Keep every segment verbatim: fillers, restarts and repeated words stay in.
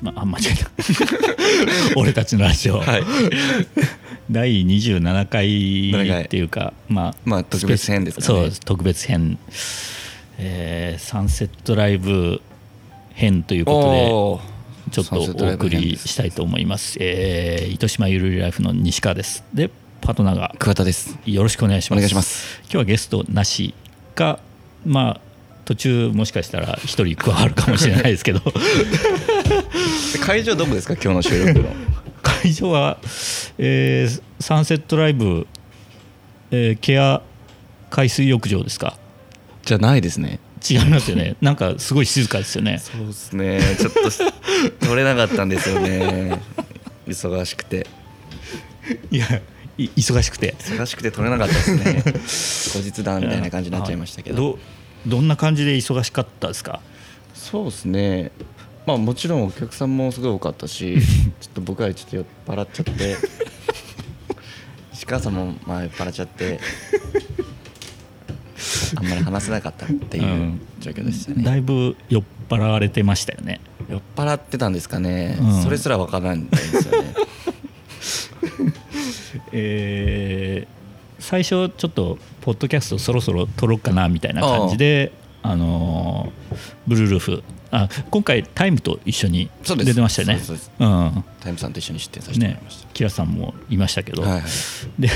しまあ間違えた俺たちのラジオ、はい、だいにじゅうななかいっていうか、まあまあ、特別編ですかね。そう特別編、えー、サンセットライブ編ということでちょっとお送りしたいと思います。えー、糸島ゆるりライフの西川です。でパートナーが桑田です。よろしくお願いします。お願いします。今日はゲストなしか、まあ途中もしかしたら一人加わるかもしれないですけど会場どこですか今日の収録の会場は、えー、サンセットライブ、えー、ケア海水浴場ですか。じゃないですね。違いますよね。なんかすごい静かですよね。そうですね。ちょっと撮れなかったんですよね忙しくて。いやい忙しくて忙しくて撮れなかったですね後日談みたいな感じになっちゃいましたけど、どんな感じで忙しかったですか。そうですね、まあ、もちろんお客さんもすごい多かったしちょっと僕はちょっと酔っ払っちゃって石川さんもまあ酔っ払っちゃってあんまり話せなかったっていう状況でしたね、うん、だいぶ酔っ払われてましたよね。酔っ払ってたんですかね、うん、それすら分からないんですよねえー最初ちょっとポッドキャストそろそろ撮ろうかなみたいな感じで、あのブルールーフ、あ今回タイムと一緒に出てましたよね。そうです、うん、タイムさんと一緒に出演させてもらいました、ね、キラさんもいましたけど、はいはい、で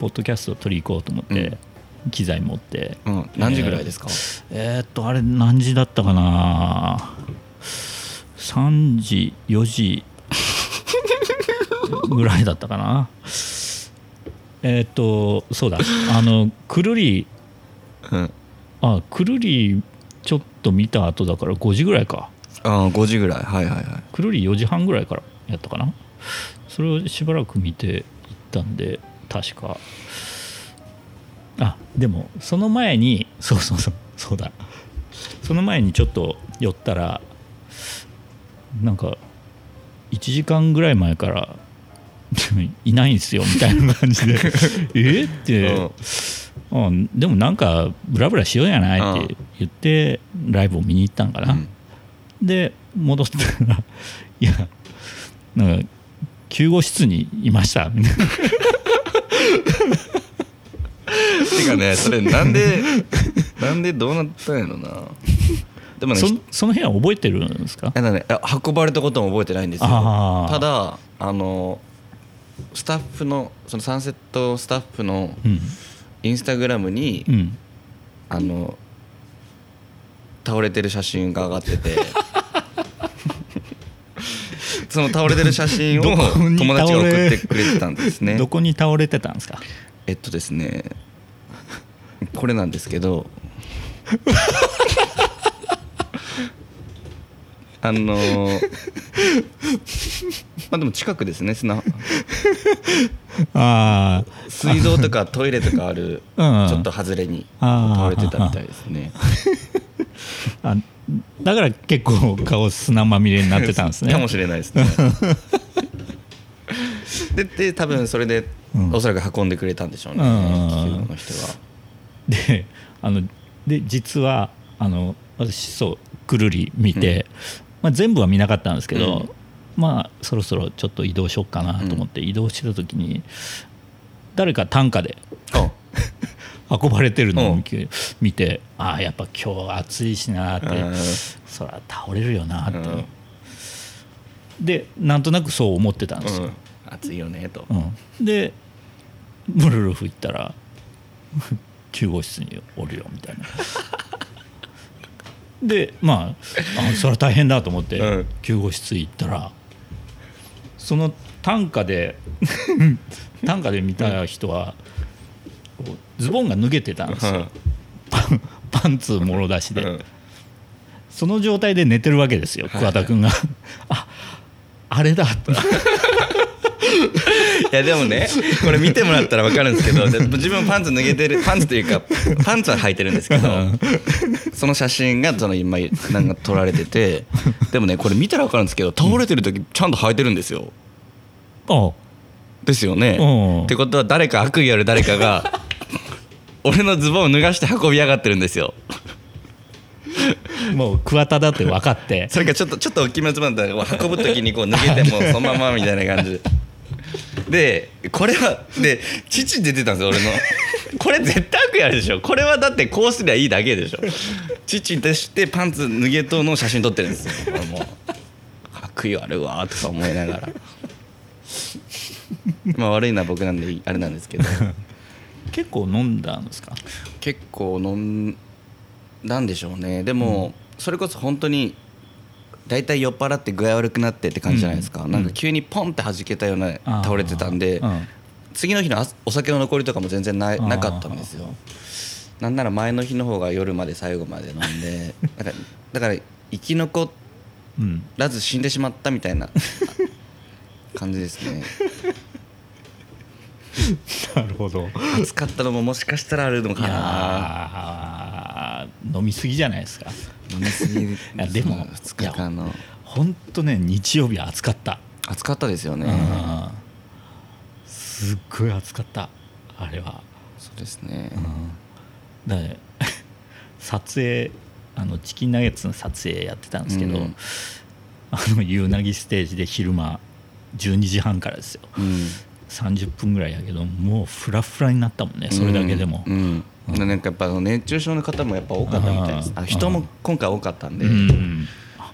ポッドキャストを撮り行こうと思って、うん、機材持って、うん、何時ぐらいですか。えー、っとあれ何時だったかな、さんじよじぐらいだったかなえー、っとそうだあのくるり、うん、あくるりちょっと見た後だからごじぐらいか。ああごじぐらい、はいはいはい。くるりよじはんぐらいからやったかな。それをしばらく見ていったんで確か、あでもその前にそうそうそうそうだその前にちょっと寄ったらなんかいちじかんぐらい前からいないんですよみたいな感じでえって、うん、でもなんかブラブラしようじゃないって言ってライブを見に行ったんかな、うん、で戻ったらいやなんか救護室にいましたみたいなてかねそれなんでなんでどうなったんやろな。でもね そ, その辺は覚えてるんですか。ね、運ばれたことも覚えてないんですよ。ただあのスタッフのそのサンセットスタッフのインスタグラムに、うん、あの倒れてる写真が上がっててその倒れてる写真を友達が送ってくれてたんですね。どこに倒れてたんですか。えっとですねこれなんですけどあのー、まあでも近くですね砂あ水道とかトイレとかあるちょっと外れに倒れてたみたいですねあだから結構顔砂まみれになってたんですねかもしれないですねで, で多分それでおそらく運んでくれたんでしょうね、うん、の人は。であので実はあの私そうくるり見て、うんまあ、全部は見なかったんですけど、うんまあ、そろそろちょっと移動しよっかなと思って移動してた時に誰か担架で、うん、運ばれてるのを見て、うん、ああやっぱ今日暑いしなって、うん、そら倒れるよなって、うん、でなんとなくそう思ってたんですよ、うん、暑いよねと、うん、でブルルフ行ったら救護室におるよみたいなでまあ、あそれは大変だと思って、うん、救護室行ったらその担架で担架で見た人はこうズボンが脱げてたんですよ、うん、パン、パンツもろ出しで、うん、その状態で寝てるわけですよ桑田君が、はい、ああれだといやでもねこれ見てもらったら分かるんですけど自分パンツ脱げてるパンツというかパンツは履いてるんですけどその写真がその今なんか撮られててでもねこれ見たら分かるんですけど倒れてる時ちゃんと履いてるんですよ、うん、ですよね、うん、ってことは誰か悪意ある誰かが俺のズボンを脱がして運びやがってるんですよもう桑田だって分かってそれかちょっとちょっと大きめのつまんだから運ぶ時にこう抜けてもそのままみたいな感じで、これはで父出てたんですよ俺のこれ絶対悪意あるでしょ、これはだってこうすりゃいいだけでしょ、父出してパンツ脱げとうの写真撮ってるんですよ、もう悪意あるわとか思いながらまあ悪いのは僕なんであれなんですけど結構飲んだんですか？結構飲んだんでしょうね。でも、うん、それこそ本当にだいたい酔っ払って具合悪くなってって感じじゃないですか、うん、なんか急にポンって弾けたような倒れてたんで、うん、次の日のお酒の残りとかも全然 な, なかったんですよ。なんなら前の日の方が夜まで最後まで飲んでだから、だから生き残らず死んでしまったみたいな感じですねなるほど。暑かったのももしかしたらあるのかな。飲みすぎじゃないですか。飲みすぎでもふつかかんの本当ね、日曜日は暑かった。暑かったですよね。うん、すっごい暑かったあれは。そうですね。うん、だから撮影あのチキンナゲッツの撮影やってたんですけど、うん、あの夕凪ステージで昼間じゅうにじはんからですよ。うん、さんじゅっぷんぐらいやけどもうフラフラになったもんね、それだけでも、うんうん、なんかやっぱ熱中症の方もやっぱ多かったみたいです。ああ、人も今回多かったんで、うん、あ、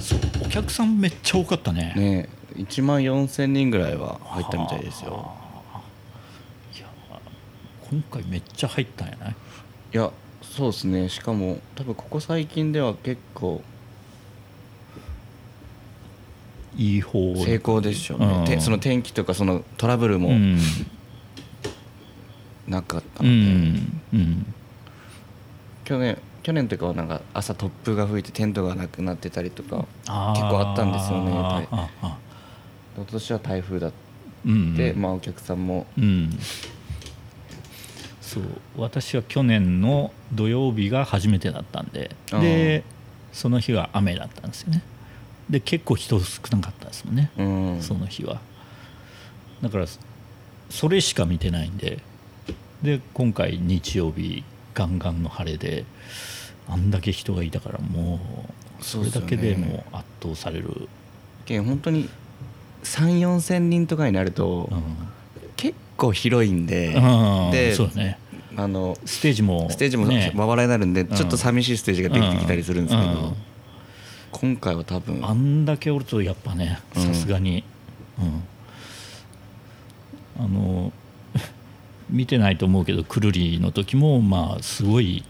そうお客さんめっちゃ多かった ね, ねいちまんよんせんにんぐらいは入ったみたいですよ。いや今回めっちゃ入ったんやない？いやそうですね。しかも多分ここ最近では結構いい方成功でしょうね、うん、その天気とかそのトラブルも、うん、なかったので、うんうん、去年去年とかはなんか朝突風が吹いてテントがなくなってたりとか結構あったんですよね。やっぱりあ今年は台風だって、うんうん、まあ、お客さんも、うん、そう私は去年の土曜日が初めてだったんで、でその日は雨だったんですよね。で結構人少なかったですもんね、うん、その日はだからそれしか見てないんで、で今回日曜日ガンガンの晴れであんだけ人がいたからもうそれだけでもう圧倒される、そうですよね、本当に さんよんせんにんとかになると、うん、結構広いんで、うん、でそうね、あのステージもステージもまばらになるんで、うん、ちょっと寂しいステージができてきたりするんですけど、うんうんうん、今回は多分あんだけおるとやっぱねさすがに、うん、あの見てないと思うけどくるりの時もまあすごい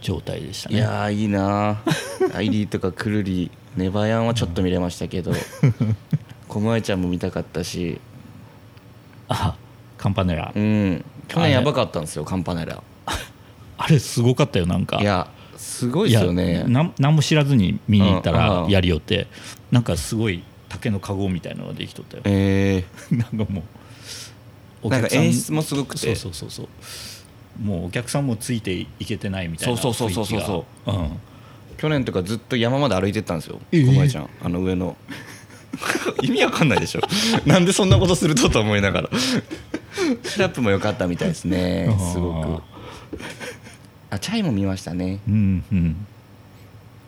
状態でしたね。いやーいいなアイリーとかくるりネバヤンはちょっと見れましたけど、こもえちゃんも見たかったしあカンパネラ、うん、去年やばかったんですよカンパネラあれすごかったよ。なんかいやすごいですよね。何も知らずに見に行ったらやりよって、うん、なんかすごい竹の籠みたいなのができとったよ、えー、なんかもうなんか演出もすごくて、そうそうそうそうもうお客さんもついていけてないみたいな、そうそうそうそうそう、うん、去年とかずっと山まで歩いてったんですよ、えー、小林ちゃんあの上の意味わかんないでしょなんでそんなことするとと思いながらシラップも良かったみたいですねすごくあチャイも見ましたね、うんうん、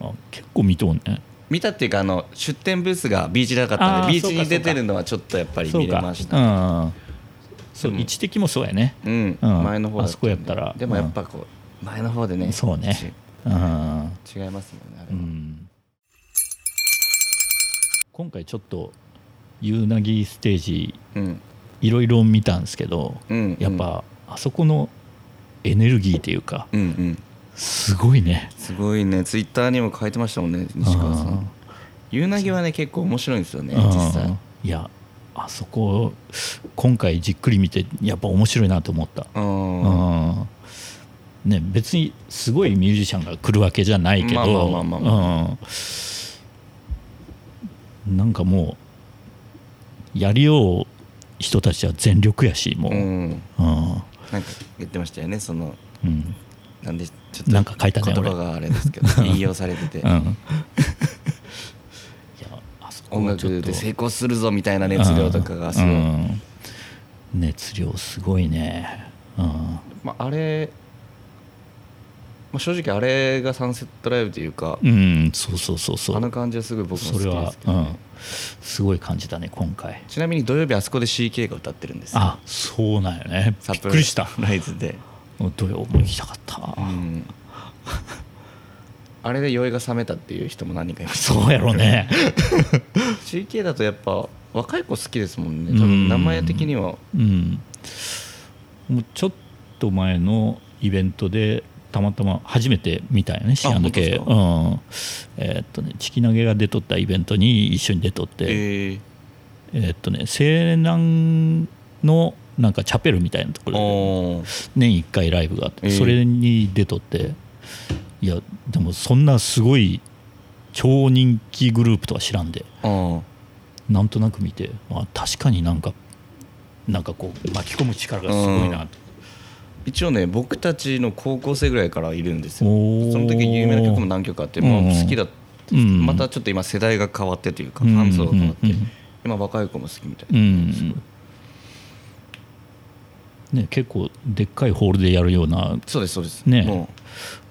あ結構見とうね。見たっていうかあの出店ブースがビーチだかったんでビーチに出てるのはちょっとやっぱり見れました、ね、そうか、うん、そう位置的もそうやね、うんうん、前の方だったんであそこやったらでもやっぱこう、うん、前の方でねそうね、うん、違いますもんねあれは、うん、今回ちょっと夕凪ステージいろいろ見たんですけど、うん、やっぱあそこのエネルギーっていうか、うんうん、すごいねすごいね。ツイッターにも書いてましたもんね西川さん。夕凪はね結構面白いんですよね実際。いやあそこ今回じっくり見てやっぱ面白いなと思ったあ、ね、別にすごいミュージシャンが来るわけじゃないけどなんかもうやりよう人たちは全力やしもう、うん、あなんか言ってましたよねその、うん、なんでちょっとなんか書いたね言葉があれですけど引用されてて、うん、いやあそこ音楽で成功するぞみたいな熱量とかがすごい、うん、熱量すごいね、うん、まあ、あれまあ、正直あれがサンセットライブというか、うん、そうそうそうそう、あの感じはすごい僕も好きですけど、ね、うん、すごい感じだね今回。ちなみに土曜日あそこで シーケー が歌ってるんですよ。あ、そうなんよね。びっくりした。サプライズで土曜も行きたかった、うん、あれで酔いが覚めたっていう人も何人かいます。そうやろね。シーケー だとやっぱ若い子好きですもんね、多分名前的には、うん、うん、もうちょっと前のイベントでたまたま初めて見たよね、シアン系、うん、えーっとね、チキ投げが出とったイベントに一緒に出とって、えーえーっとね、西南のなんかチャペルみたいなところで年いっかいライブがあって、えー、それに出とって、いやでもそんなすごい超人気グループとは知らんで、なんとなく見て、まあ、確かになんかなんかこう巻き込む力がすごいなと。一応ね僕たちの高校生ぐらいからいるんですよ。その時有名な曲も何曲かあって、まあ、好きだった、うん、またちょっと今世代が変わってというか、うん、ファン層が変わって、うん、今若い子も好きみたいな、うんね、結構でっかいホールでやるような。そうですそうです、ね、もう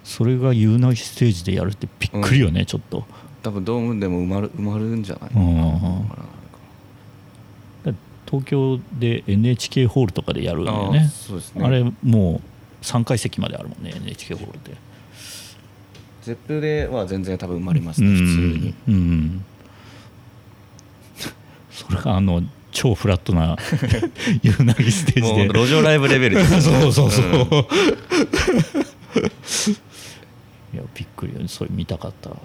それが有名ステージでやるってびっくりよね、うん、ちょっと多分ドームでも埋まる、埋まるんじゃないかな、うん、東京で エヌエイチケー ホールとかでやるんだよ ね。 あ、そうですね。あれもうさんがい席まであるもんね、 エヌエイチケー ホールで。ゼップでは全然多分埋まりますね、うん、普通に、うん、それがあの超フラットなゆうなぎステージで路上ライブレベルです、ね、そうそうそう、うん、いやびっくりよね、それ見たかった、うん、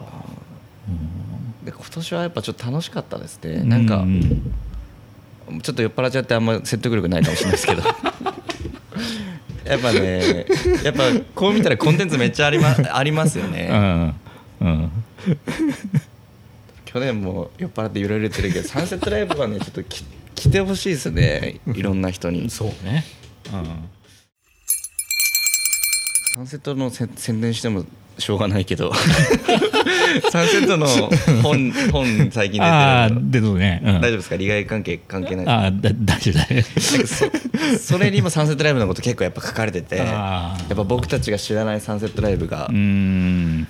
で今年はやっぱちょっと楽しかったですね、うん、なんかちょっと酔っ払っちゃってあんま説得力ないかもしれないですけどやっぱね、やっぱこう見たらコンテンツめっちゃあり ま, ありますよね、うんうん、去年も酔っ払って揺られてるけどサンセットライブはねちょっとき来てほしいですね、いろんな人に。そうね、うん、サンセットのせ宣伝してもしょうがないけどサンセットの 本, 本最近出てるあでどう、ね、うん、大丈夫ですか、利害関係関係ないあだ大丈夫だねそ, それに今サンセットライブのこと結構やっぱ書かれてて、あやっぱ僕たちが知らないサンセットライブが、うーん、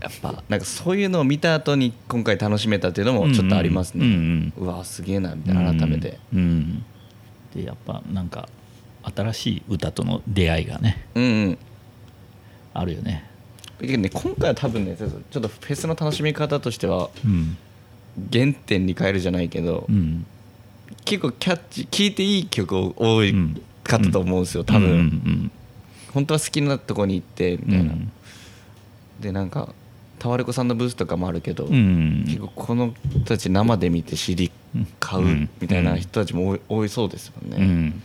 やっぱなんかそういうのを見た後に今回楽しめたっていうのもちょっとありますね、うんうん、うわすげえなみたいな改めて、うんうん、でやっぱなんか新しい歌との出会いがね、うんうん、あるよね。今回は多分ねちょっとフェスの楽しみ方としては原点に変えるじゃないけど、うん、結構キャッチ聴いていい曲を多いかったと思うんですよ多分、うんうん、本当は好きなとこに行ってみたいな、うん、でなんかタワレコさんのブースとかもあるけど、うん、結構この人たち生で見て シーディー 買うみたいな人たちも多 い, 多いそうですもんね、うん、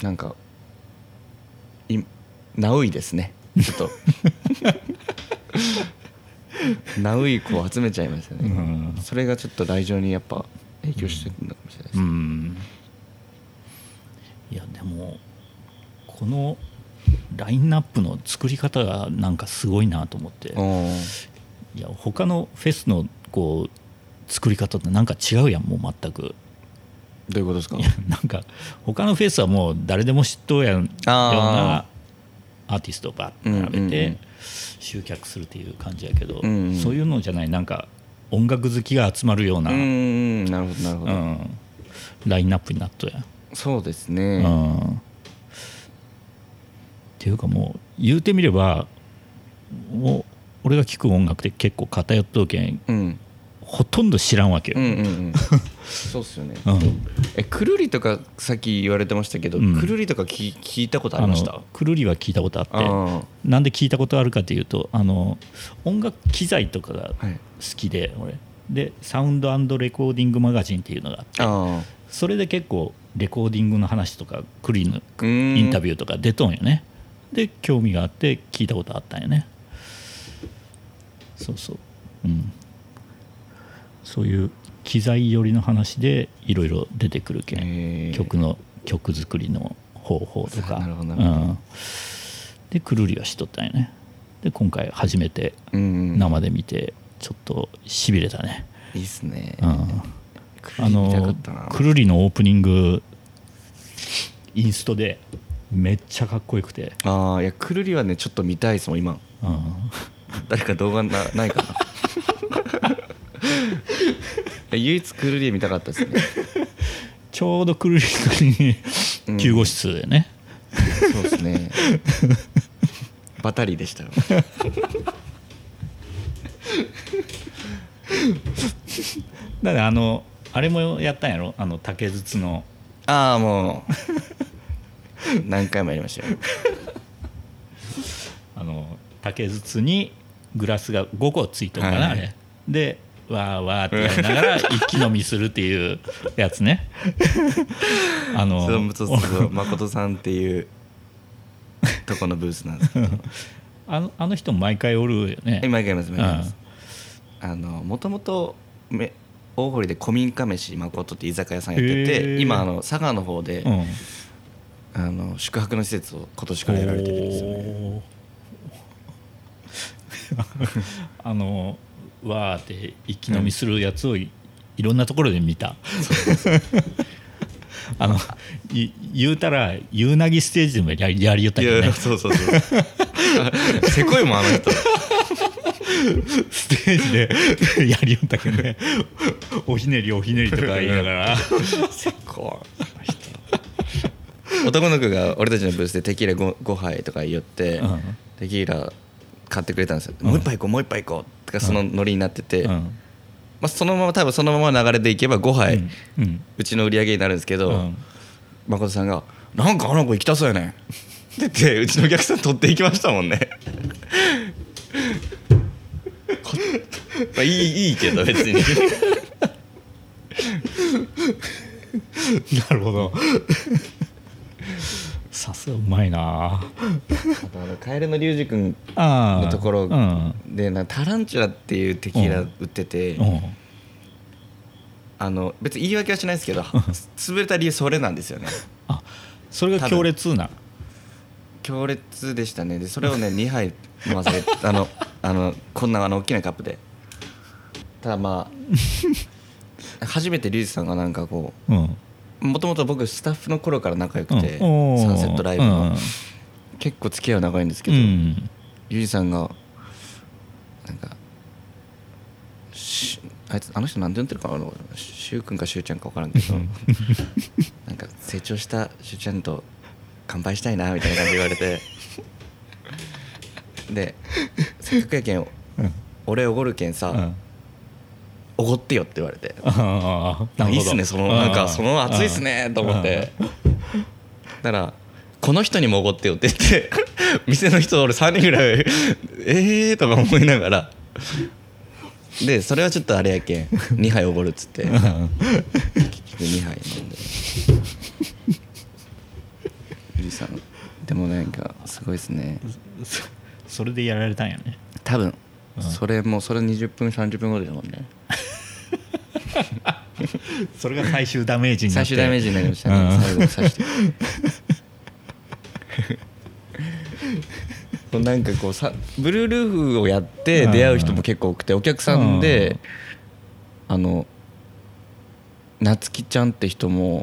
なんかナウイですねちょっとナウイ子を集めちゃいましたね、うん、それがちょっと来場にやっぱ影響してるのかもしれないです、うんうん、いやでもこのラインナップの作り方がなんかすごいなと思って、いや他のフェスのこう作り方ってなんか違うやん、もう全く。どういうことですか。いやなんか他のフェスはもう誰でも知っとうやんようなアーティストをバッと並べて集客するっていう感じやけど、うんうん、そういうのじゃない、なんか音楽好きが集まるような、うん、なるほどなるほど、うん、ラインナップになっとや。そうですね、うん、っていうかもう言うてみればもう俺が聴く音楽って結構偏っとうけん、うん、ほとんど知らんわけよ、うんうんうん、そうっすよね、うん、えくるりとかさっき言われてましたけど、うん、くるりとかき聞いたことありました。くるりは聞いたことあって、なんで聞いたことあるかというと、あの音楽機材とかが好きで、はい、俺でサウンド&レコーディングマガジンっていうのがあって、あそれで結構レコーディングの話とかくるりのインタビューとか出とんよね。で興味があって聞いたことあったんよね。そうそう、うん、そういう機材寄りの話でいろいろ出てくるけん、曲の曲作りの方法とか、うん、でくるりはしとったんよね。で今回初めて生で見てちょっとしびれたね、うん、いいっすね、うん、あのくるりのオープニングインストでめっちゃかっこよくて、ああ、いやくるりはねちょっと見たいですもん今、うん、誰か動画 な, ないかな唯一くるり見たかったですねちょうどくるりのにきゅう号室でね、うん、そうですねバタリでしたよだからあのあれもやったんやろ、あの竹筒の、ああもう何回もやりましたよあの竹筒にグラスがごこついとるかな、はい、あれでわーわーってやりながら一気飲みするっていうやつねあのそうそうそう、誠さんっていうとこのブースなんですけどあの、あの人も毎回おるよね。毎回います、毎回います。あのもともと大堀で古民家飯誠って居酒屋さんやってて、今あの佐賀の方で、うん、あの宿泊の施設を今年からやられてるんですよねあのわーって一気飲みするやつを い,、うん、いろんなところで見たあの言うたら夕凪ステージでも や, やりよったけどね。そうそうそうせこいもんあの人ステージでやりよったけどねおひねりおひねりとか言いながらせこい男の子が俺たちのブースでテキーラ ご, ごはいとか言って、うん、テキーラ買ってくれたんですよ、うん、もう一杯行こうもう一杯行こうとかそのノリになってて、うん、まあ、そのまま多分そのまま流れでいけばごはい、うんうん、うちの売り上げになるんですけど、うん、誠さんがなんかあの子行きたそうやねんって言ってうちのお客さん取っていきましたもんねまあいい、いいけど別になるほどさすがうまいなぁ。カエルの龍二君のところで、うん、タランチュラっていうテキーラ売ってて、うん、あの別に言い訳はしないですけど、うん、潰れた理由それなんですよね。あ、それが強烈な強烈でしたね。でそれをねにはい飲まされあのあのこんなあの大きなカップで、ただまあ初めて龍二さんがなんかこう、うん、もともと僕スタッフの頃から仲良くて、うん、サンセットライブの、うん、結構付き合いは長いんですけど、うん、ゆうじさんがなんかあいつあの人なんて呼んでるかな、しゅうくんかしゅうちゃんか分からんけどなんか成長したしゅうちゃんと乾杯したいなみたいな感じで言われてでせっかくやけん、うん、俺おごるけんさ、うん、おごってよって言われて、ああいいっすね、そのなんかその熱いっすねと思って、だからこの人にもおごってよって言って店の人俺さんにんぐらいえーとか思いながら、でそれはちょっとあれやけんにはいおごるっつって結局にはい飲んでゆりさんでもなんかすごいっすね。 そ, それでやられたんやね多分。それもそれにじゅっぷんさんじゅっぷん後ですもんねそれが最終ダメージになって、最終ダメージになりましたね、最後に刺してなんかこうさブルールーフをやって出会う人も結構多くて、お客さんであのなつきちゃんって人も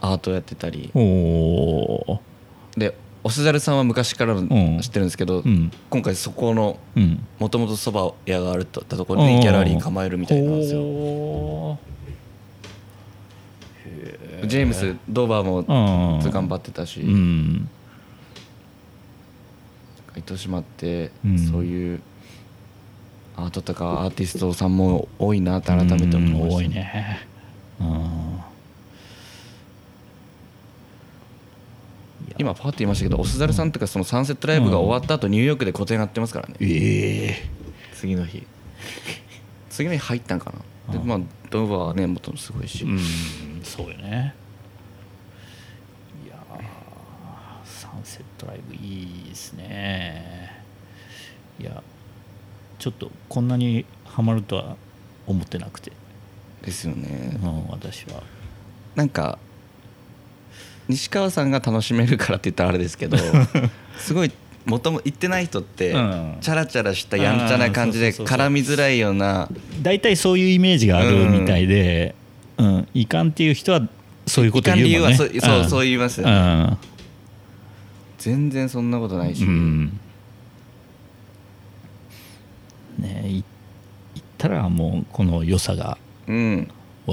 アートやってたり、うん、おでおすざるさんは昔から知ってるんですけど、うん、今回そこのもともとそば屋があるとったところにギャラリー構えるみたいなんですよ。おー、ジェームス・ドーバーも頑張ってたし、うん、糸島ってそういうアートとかアーティストさんも多いなって改めて思いました、うん、多いね、うん。今パッと言いましたけど、おすざるさんとかそのサンセットライブが終わった後ニューヨークで個展やってますからね、うん、えー、次の日次の日入ったんかな、で、まあ、ドーバーはね元もすごいし、うん、そうよね。いやサンセットライブいいですね。いやちょっとこんなにハマるとは思ってなくてですよね、うん、私はなんか西川さんが楽しめるからって言ったらあれですけどすごい元も行ってない人ってチャラチャラしたやんちゃな感じで絡みづらいような、だいたいそういうイメージがあるみたいで、うんうん、いかんっていう人はそういうこと言うもんね。いかん理由は そ, そうそう言いますよね、うんうん、全然そんなことないし、うん、ねえ行ったらもうこの良さが分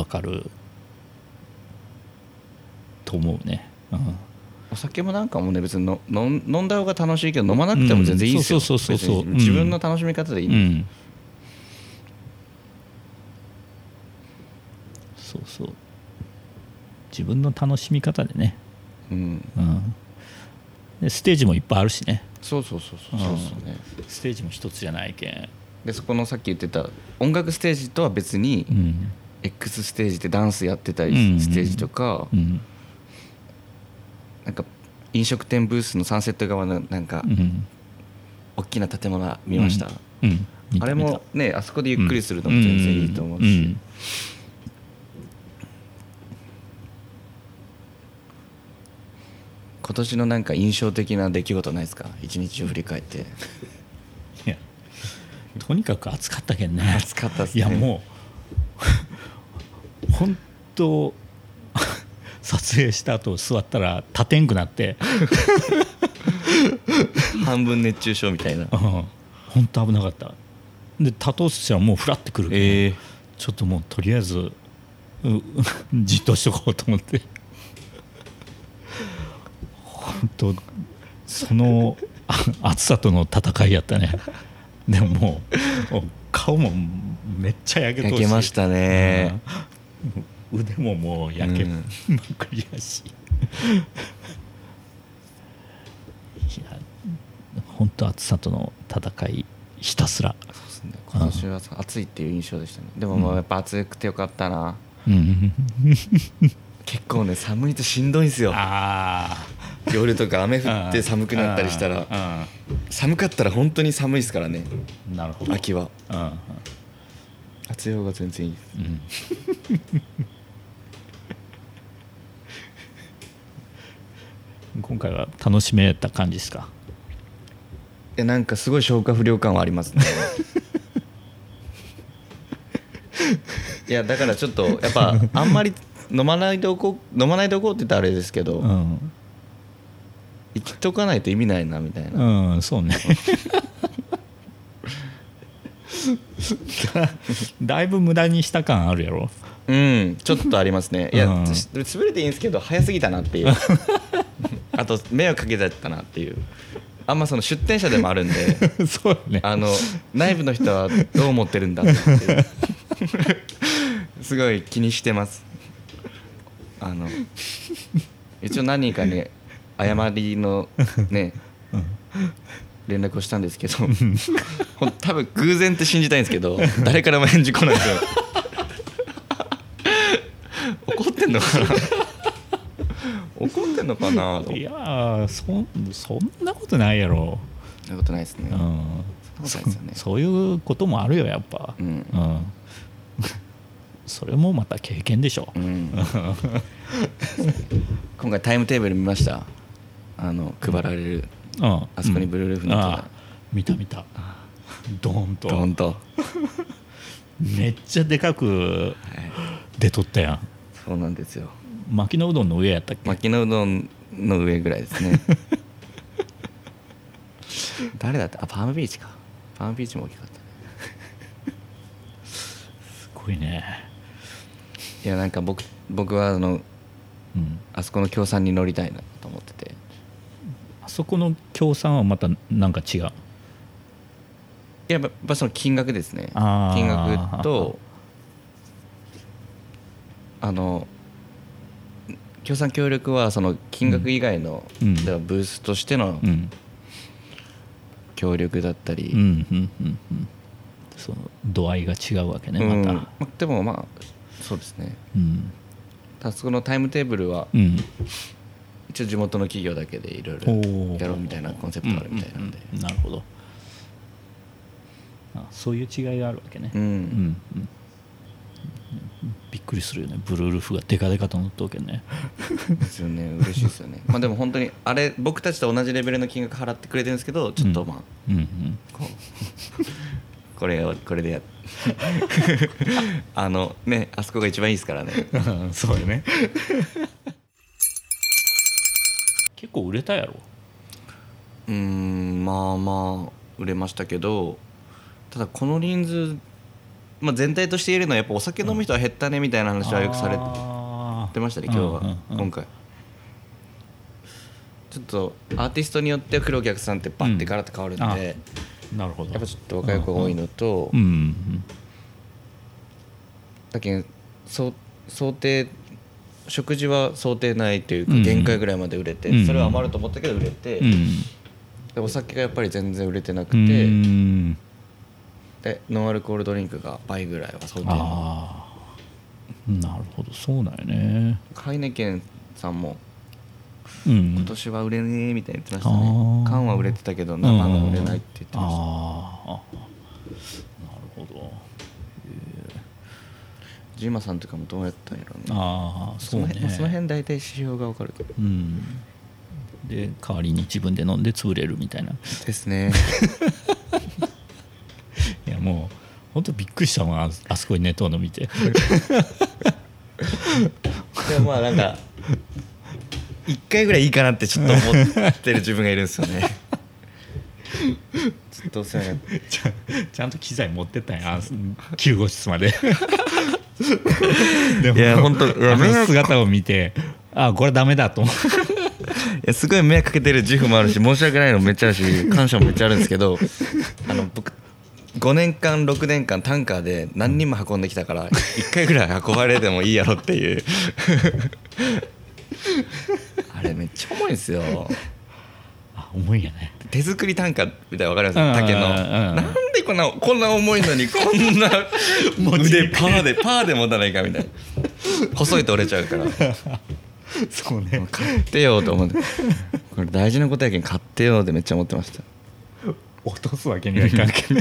かると思うね、うん、お酒もなんかもね別にのの飲んだ方が楽しいけど飲まなくても全然いいですよ、自分の楽しみ方でいい、ね、うん、そうそう自分の楽しみ方でね、うんうん、でステージもいっぱいあるしね、そうそうそうそうそうそう、ね、うん、ステージも一つじゃないけんで、そこのさっき言ってた音楽ステージとは別に、うん、X ステージでダンスやってたり、うんうん、ステージとか、うん、なんか飲食店ブースのサンセット側のなんか、うん、大きな建物見ました、うんうん、見たあれもねあそこでゆっくりするのも全然いいと思うし、うんうんうん、今年のなんか印象的な出来事ないですか？一日を振り返って。いや、とにかく暑かったけんね。暑かったっすね。いやもう本当撮影した後座ったら立てんくなって半分熱中症みたいな。うん、本当危なかった。で立とうとしたらもうフラってくるけど、えー、ちょっともうとりあえずじっとしとこうと思って。とその暑さとの戦いやったね。でももう顔もめっちゃ焼けとし焼けましたね、うん、腕ももう焼けまくりやし、うん、いや本当暑さとの戦いひたすら、そうですね、今年は暑いっていう印象でしたね。でももうやっぱ暑くてよかったな、うん、結構ね寒いとしんどいんですよ。ああ夜とか雨降って寒くなったりしたら、寒かったら本当に寒いですからね。なるほど。秋は暑い方が全然いいです、うん、今回は楽しめた感じですか？いやなんかすごい消化不良感はありますねいやだからちょっとやっぱあんまり飲まないでおこう飲まないでおこうって言ったらあれですけど、うん、生きとかないと意味ないなみたいな。うん、そうねだ, だいぶ無駄にした感あるやろ。うん、ちょっとありますね。いや、うん、潰れていいんですけど早すぎたなっていうあと迷惑かけちゃったなっていう。あんまその出店者でもあるんでそう、ね、あの内部の人はどう思ってるんだってすごい気にしてます。あの一応何かね誤りのね、うん、連絡をしたんですけど、うん、多分偶然って信じたいんですけど誰からも返事来ないですよ怒ってんのかな怒ってんのかな。いや そ, そんなことないやろ。そんなことないですね、うん、そ, そういうこともあるよやっぱ、うんうん、それもまた経験でしょ、うん、今回タイムテーブル見ました？あの配られる、うん、あそこにブルーレフの、うん、あ見た見たドーンとドーンとめっちゃでかく出とったやん、はい、そうなんですよ。薪のうどんの上やったっけ？薪のうどんの上ぐらいですね誰だった？あパームビーチか。パームビーチも大きかったねすごいね。いやなんか 僕, 僕はあの、うん、あそこの協賛に乗りたいなと思ってて。あそこの協賛はまたなんか違う？いや、やっぱその金額ですね。金額とあの協賛協力はその金額以外の、うん、ではブースとしての協力だったり、うんうんうんうん、その度合いが違うわけねまた、うん、まあ、でもまあそうですね、うん、あそこのタイムテーブルは、うん、一応地元の企業だけでいろいろやろうみたいなコンセプトがあるみたいなんで、うんうんうん、なるほど。あそういう違いがあるわけね、うんうんうん、びっくりするよね。ブルールーフがデカデカと乗っとうけんねですよね。嬉しいですよねまあでも本当にあれ僕たちと同じレベルの金額払ってくれてるんですけど、ちょっとまあ、うんうんうん、こ, これをこれでやっあのねあそこが一番いいですからねそうよね結構売れたやろ。うーん、まあまあ売れましたけど、ただこの人数、まあ、全体として言えるのはやっぱお酒飲む人は減ったねみたいな話はよくされてましたね、うん、今日は、うんうん、今回ちょっとアーティストによって来るお客さんってバッてガラッと変わるんで、うん、なるほど、やっぱちょっと若い子が多いのと、うんうんうん、だけど想定食事は想定内というか限界ぐらいまで売れて、うん、それは余ると思ったけど売れて、うん、でお酒がやっぱり全然売れてなくて、うん、でノンアルコールドリンクが倍ぐらいは想定内。あー、なるほど、そうなんよね。ハイネケンさんも今年は売れねえみたいに言ってましたね、うん、缶は売れてたけど生が売れないって言ってました、うん、あー、なるほど。ジマさんとかもどうやったんやろうね。ああ、そうね。その辺、その辺大体指標が分かるけど、うん、で代わりに自分で飲んで潰れるみたいなですねいやもう本当びっくりしたもん、あそこに寝とうの見てでもまあなんかいっかいぐらいいいかなってちょっと思ってる自分がいるんですよねちょっとすいません、ちゃん、ちゃんと機材持ってったんやきゅう号室まででもいや本当あの姿を見て、あ、これダメだと思っていやすごい迷惑かけてる自負もあるし申し訳ないのもめっちゃあるし感謝もめっちゃあるんですけど、あの僕ごねんかんろくねんかんタンカーで何人も運んできたからいっかいぐらい運ばれてもいいやろっていうあれめっちゃ重いんですよ。あ、重いやね。手作り単価みたいな、分かりますか、竹の。なんでこんな、こんな重いのにこんな腕パーでパーで持たないかみたいな。細いと折れちゃうから。そうね。買ってよと思って。これ大事なことやけん買ってよってめっちゃ思ってました。落とすわけにはいかんけど。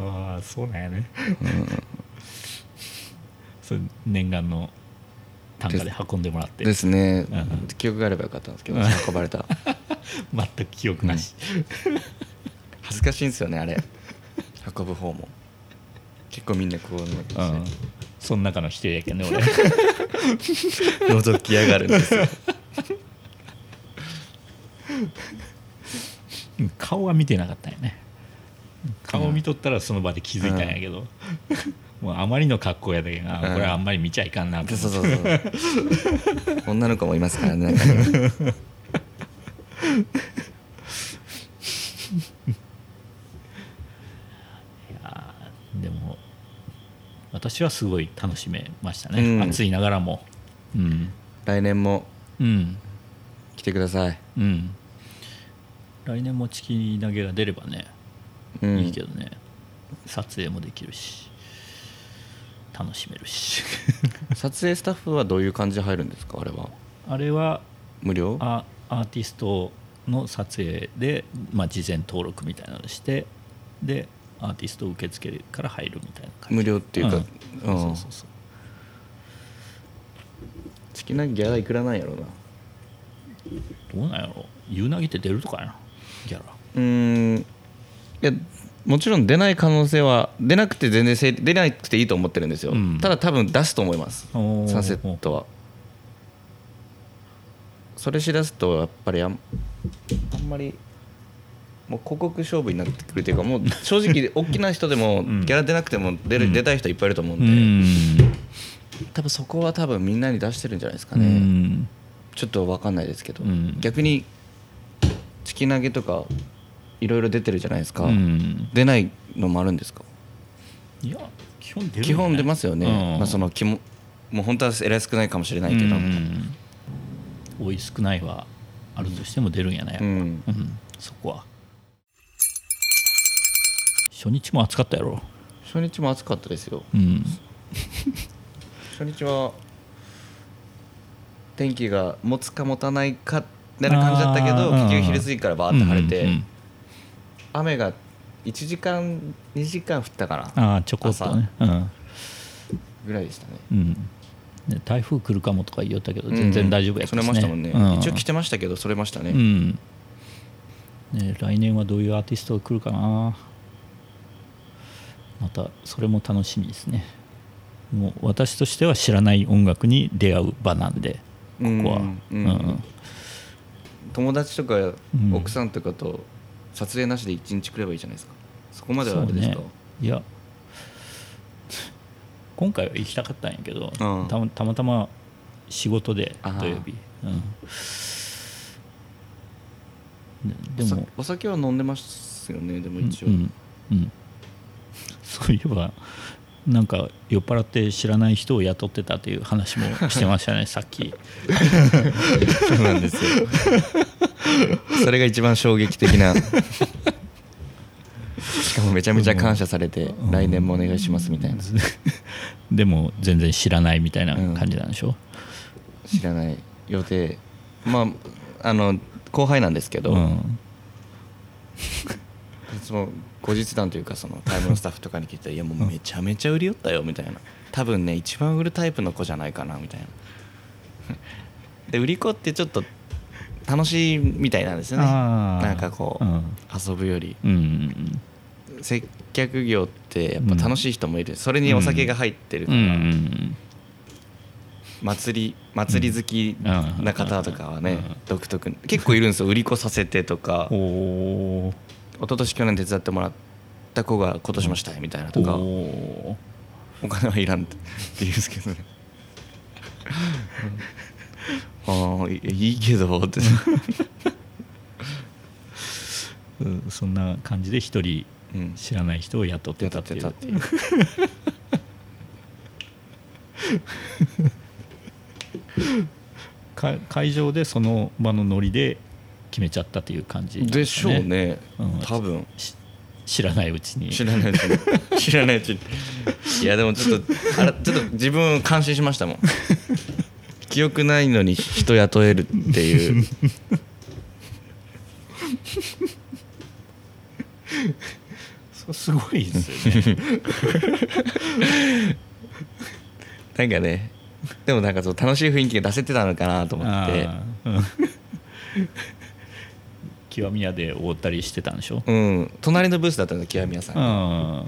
ああ、そうなんやね。うん。それ念願の単価で運んでもらってですね、うん、記憶があればよかったんですけど、うん、運ばれた全く記憶なし、うん、恥ずかしいんですよねあれ運ぶ方も結構みんなこう思うんですね、うん、その中の一人やけんね俺覗きやがるんですよ顔は見てなかったよね。顔見とったらその場で気づいたんやけど、うん、もうあまりの格好やだけど、うん、これはあんまり見ちゃいかんなって、うん、そうそうそう女の子もいますからね、なんかねいやでも私はすごい楽しめましたね、うん、暑いながらも、うん、来年も、うん、来てください、うん、来年もチキ投げが出ればねうん、いいけどね、撮影もできるし楽しめるし撮影スタッフはどういう感じで入るんですか。あれはあれは無料、あ、アーティストの撮影で、まあ、事前登録みたいなのしてでアーティスト受付から入るみたいな感じ。無料っていうか、うん、そうそうそう。チキナギギャラいくらなんやろうな。どうなんやろう。ユーナギって出るとかやなギャラ。うーん、いやもちろん出ない可能性は出なくて全然出なくていいと思ってるんですよ、うん、ただ多分出すと思います。サンセットはそれしだすとやっぱりあ ん, あんまりもう広告勝負になってくるというか、もう正直大きな人でもギャラ出なくても 出, る、うん、出たい人いっぱいいると思うんで、うん、多分そこは多分みんなに出してるんじゃないですかね、うん、ちょっと分かんないですけど、うん、逆にチキ投げとかいろいろ出てるじゃないですか、うん、出ないのもあるんですか。いや基本出る、ね、基本出ますよね、うん、まあ、その気ももう本当はえらい少ないかもしれないけど、うん、多い少ないはあるとしても出るんやな、ね、うんうん、そこは。初日も暑かったやろ。初日も暑かったですよ、うん、初日は天気が持つか持たないかみたいな感じだったけど結局昼過ぎからバーッと晴れて、うんうんうん、雨がいちじかんにじかん降ったから、あちょこっとね、うん、ぐらいでしたね、うん、で台風来るかもとか言おったけど全然大丈夫やったですね、うん、それましたもんね、うん、一応来てましたけどそれましたね、うん、ね、来年はどういうアーティストが来るかな。またそれも楽しみですね。もう私としては知らない音楽に出会う場なんで、ここは、うんうんうん、友達とか奥さんとかと撮影なしでいちにち来ればいいじゃないですか。そこまではあれですか、ね、いや今回は行きたかったんやけど、うん、た, たまたま仕事で土曜日、うん、でもお酒は飲んでますよね。でも一応、うんうんうん、そういえばなんか酔っ払って知らない人を雇ってたという話もしてましたねさっきそうなんですよそれが一番衝撃的なしかもめちゃめちゃ感謝されて来年もお願いしますみたいなでも全然知らないみたいな感じなんでしょ、うん、知らない予定、まあ、あの後輩なんですけど、うん、その後日談というかそのタイムのスタッフとかに聞いたらいやもうめちゃめちゃ売り寄ったよみたいな、多分ね一番売るタイプの子じゃないかなみたいなで売り子ってちょっと楽しいみたいなんですよね。なんかこう、うん、遊ぶより、うん、接客業ってやっぱ楽しい人もいる、うん、それにお酒が入ってるとか、うん、祭り祭り好きな方とかはね、うん、独特に結構いるんですよ売り子させてとかお一昨年去年手伝ってもらった子が今年もしたいみたいなとか お, お金はいらんって言うんですけどねああいいけどってそんな感じで一人知らない人を雇ってたっていう、うん、会場でその場のノリで決めちゃったという感じ で,、ね、でしょうね、うん、多分知らないうちに知らないうちに知らないうちにいやでもちょっとあらちょっと自分感心しましたもん記憶ないのに人雇えるっていうそうすごいですよねなんかねでもなんかそう楽しい雰囲気が出せてたのかなと思って極み屋で覆ったりしてたんでしょ、うん、隣のブースだったんです極み屋さん。あ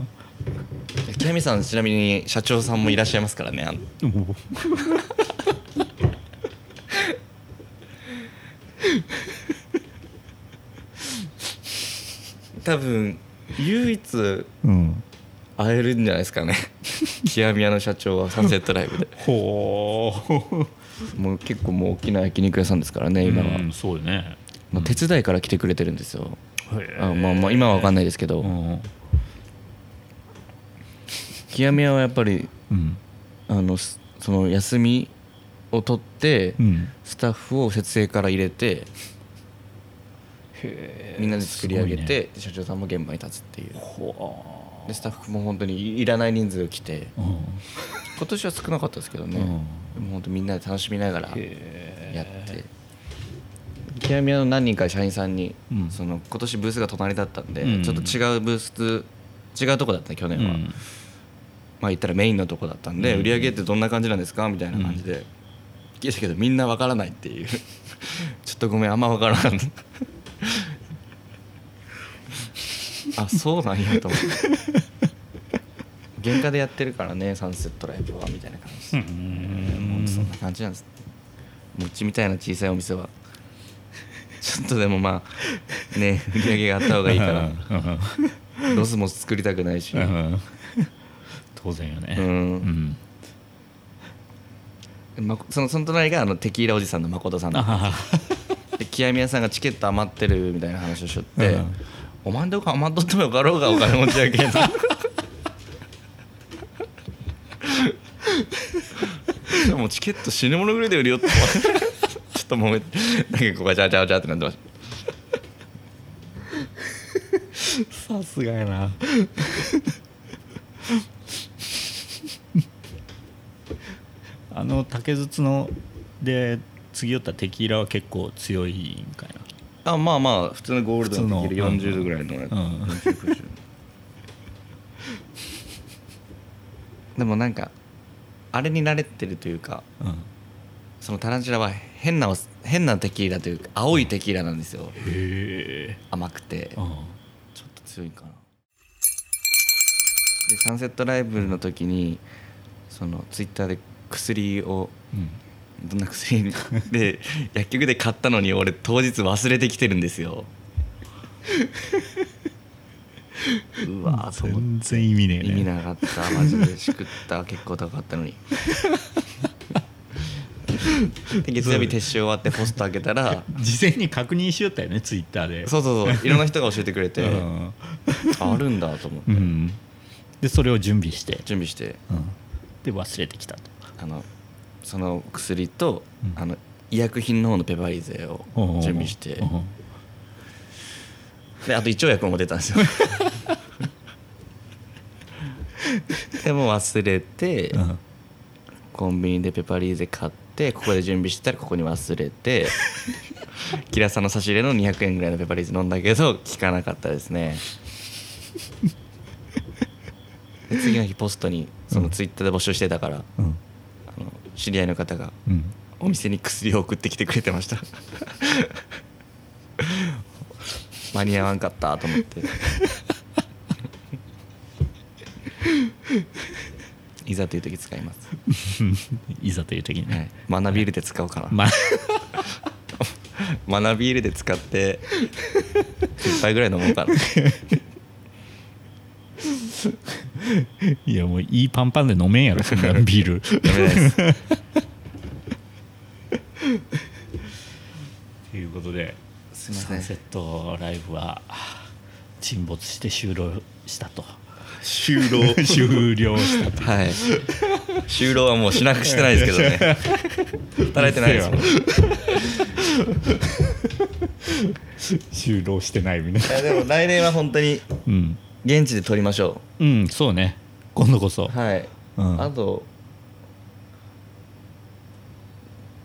極みさんちなみに社長さんもいらっしゃいますからねあの多分唯一会えるんじゃないですかね、うん、極み屋の社長はサンセットライブでほうもう結構もう大きな焼肉屋さんですからね今は、うん、そうよねまあ、手伝いから来てくれてるんですよ、うん、あまあまあ今は分かんないですけど、うん、極み屋はやっぱり、うん、あのその休みを取って、うん、スタッフを設営から入れて、うん、みんなで作り上げて、ね、社長さんも現場に立つっていうでスタッフも本当にいらない人数が来て、うん、今年は少なかったですけどね、うん、でも本当みんなで楽しみながらやって極み屋の何人か社員さんに、うん、その今年ブースが隣だったんで、うん、ちょっと違うブース違うとこだったね去年は、うん、まあ言ったらメインのとこだったんで、うん、売り上げってどんな感じなんですかみたいな感じで、うん、いやだけどみんなわからないっていうちょっとごめんあんまわからないあそうなんやと思って原価でやってるからねサンセットライブはみたいな感じ、うんえー、そんな感じなんです。うちみたいな小さいお店はちょっとでもまあね売り上げがあった方がいいからロスも作りたくないし当然よね、うんうんま、そのその隣があのテキーラおじさんの誠さんで極み屋さんがチケット余ってるみたいな話をしとって、うん、お前んとこ余っとってもよかろうがお金持ちやけんもうチケット死ぬものぐらいで売りよってちょっと揉めてなんかここがジャージャージャーってなってましたさすがやなあの竹筒ので次寄ったテキーラは結構強いんかいなあまあまあ普通のゴールドのテキーラよんじゅうどぐらいのやつ、うんうん、でもなんかあれに慣れてるというか、うんそのタランチュラは変な、変なテキーラというか青いテキーラなんですよ。へー甘くて、うん、ちょっと強いかな。でサンセットライブの時に、うん、そのツイッターで薬をどんな薬で薬局で買ったのに俺当日忘れてきてるんですようわ全然意味ねえね。意味なかった、マジでしくった、結構高かったのにで月曜日撤収終わってポスト開けたら事前に確認しよったよね、ツイッターで。そうそうそう、いろんな人が教えてくれて、うん、あるんだと思って、うん、でそれを準備して準備して、うん、で忘れてきたと。あのその薬と、うん、あの医薬品の方のペパリゼを準備して、であと胃腸薬も出たんですよでも忘れて、うん、コンビニでペパリーゼ買って、ここで準備してたらここに忘れてキラさんの差し入れのにひゃくえんぐらいのペパリーゼ飲んだけど効かなかったですねで次の日ポストにそのツイッターで募集してたから、うん、あの知り合いの方がお店に薬を送ってきてくれてました間に合わんかったと思っていざという時使いますいざという時にね、はい、学び入れて使おうかな、ま、学び入れて使っていっぱいぐらい飲もうかないやもういいパンパンで飲めんやろそんなビール飲めないですということで、すみません、サンセットライブは沈没して終了したと。終了終了したと、はい、終了はもうしなくしてないですけどね働いてないです終了してないみたいな。いやでも来年は本当に現地で撮りましょう。うん、うん、そうね、今度こそ、はい、うん、あと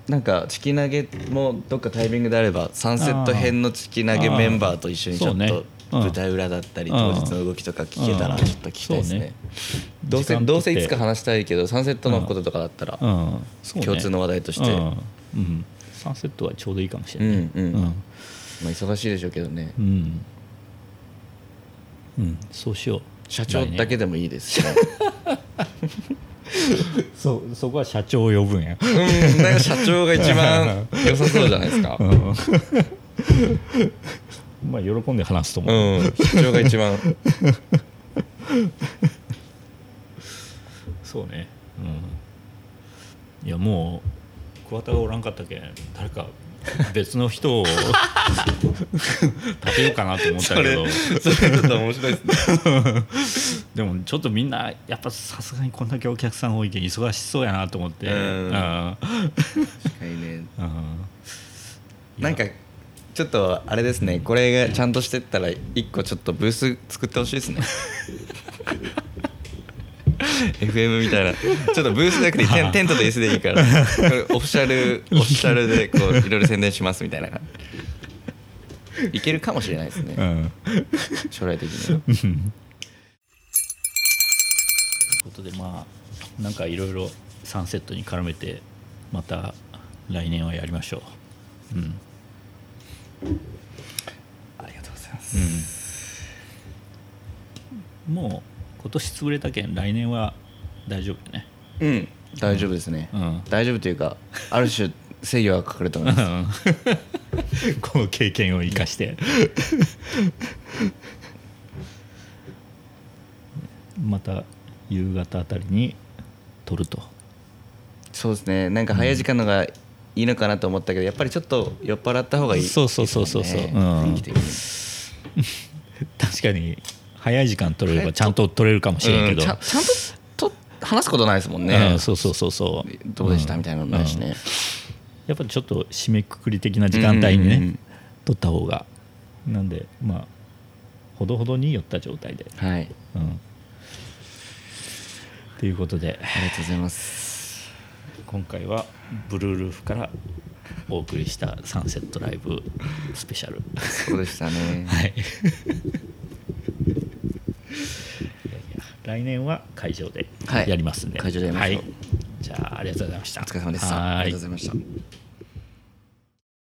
なんかチキ投げもどっかタイミングであればサンセット編のチキ投げメンバーと一緒にちょっと舞台裏だったり当日の動きとか聞けたらちょっと聞きたいです ね, ねどうせどうせいつか話したいけど、サンセットのこととかだったら共通の話題として、うんねうんうん、サンセットはちょうどいいかもしれない、うんうんうん、まあ、忙しいでしょうけどね、うんうん、そうしよう。社長だけでもいいですし、ね、そ, そこは社長を呼ぶんや、うん、なんか社長が一番良さそうじゃないですか、うんまあ、喜んで話すと思う、うん、社長が一番そうね、うん、いやもう桑田がおらんかったけん誰か別の人を立てようかなと思ったけどそれ、それちょっと面白いですねでもちょっとみんなやっぱさすがにこんだけお客さん多いけん忙しそうやなと思って、うん、あ確かにね、うん、なんかちょっとあれですね、これがちゃんとしてったら一個ちょっとブース作ってほしいですねエフエム みたいな、ちょっとブースじゃなくてテン、 テントと椅子でいいからこれオフィシャルオフィシャルでこういろいろ宣伝しますみたいないけるかもしれないですね、うん、将来的にはということで、まあなんかいろいろサンセットに絡めてまた来年はやりましょう、うん、ありがとうございます、うん、もう今年潰れたけん来年は大丈夫だね。うん、大丈夫ですね、うん、大丈夫というかある種制御はかかると思いますこの経験を生かしてまた夕方あたりに撮ると。そうですね、なんか早い時間のがいいのかなと思ったけど、やっぱりちょっと酔っ払った方がいい、ね、そうそうそうそうそう、うん、確かに早い時間取れればちゃんと取れるかもしれんけど、うん、ちゃ、ちゃんと、と話すことないですもんね、うん、そうそうそうそうどうでした、うん、みたいなのないしね、うん、やっぱりちょっと締めくくり的な時間帯にね、うんうんうん、取った方がなんでまあほどほどに寄った状態で、はい、うん、ということでありがとうございます。今回はブルールーフからお送りしたサンセットライブスペシャルそうでしたねはい来年は会場でやりますんで、はい、会場でやりましょう、はい、じゃあありがとうございました。お疲れ様でした。ありがとうございました。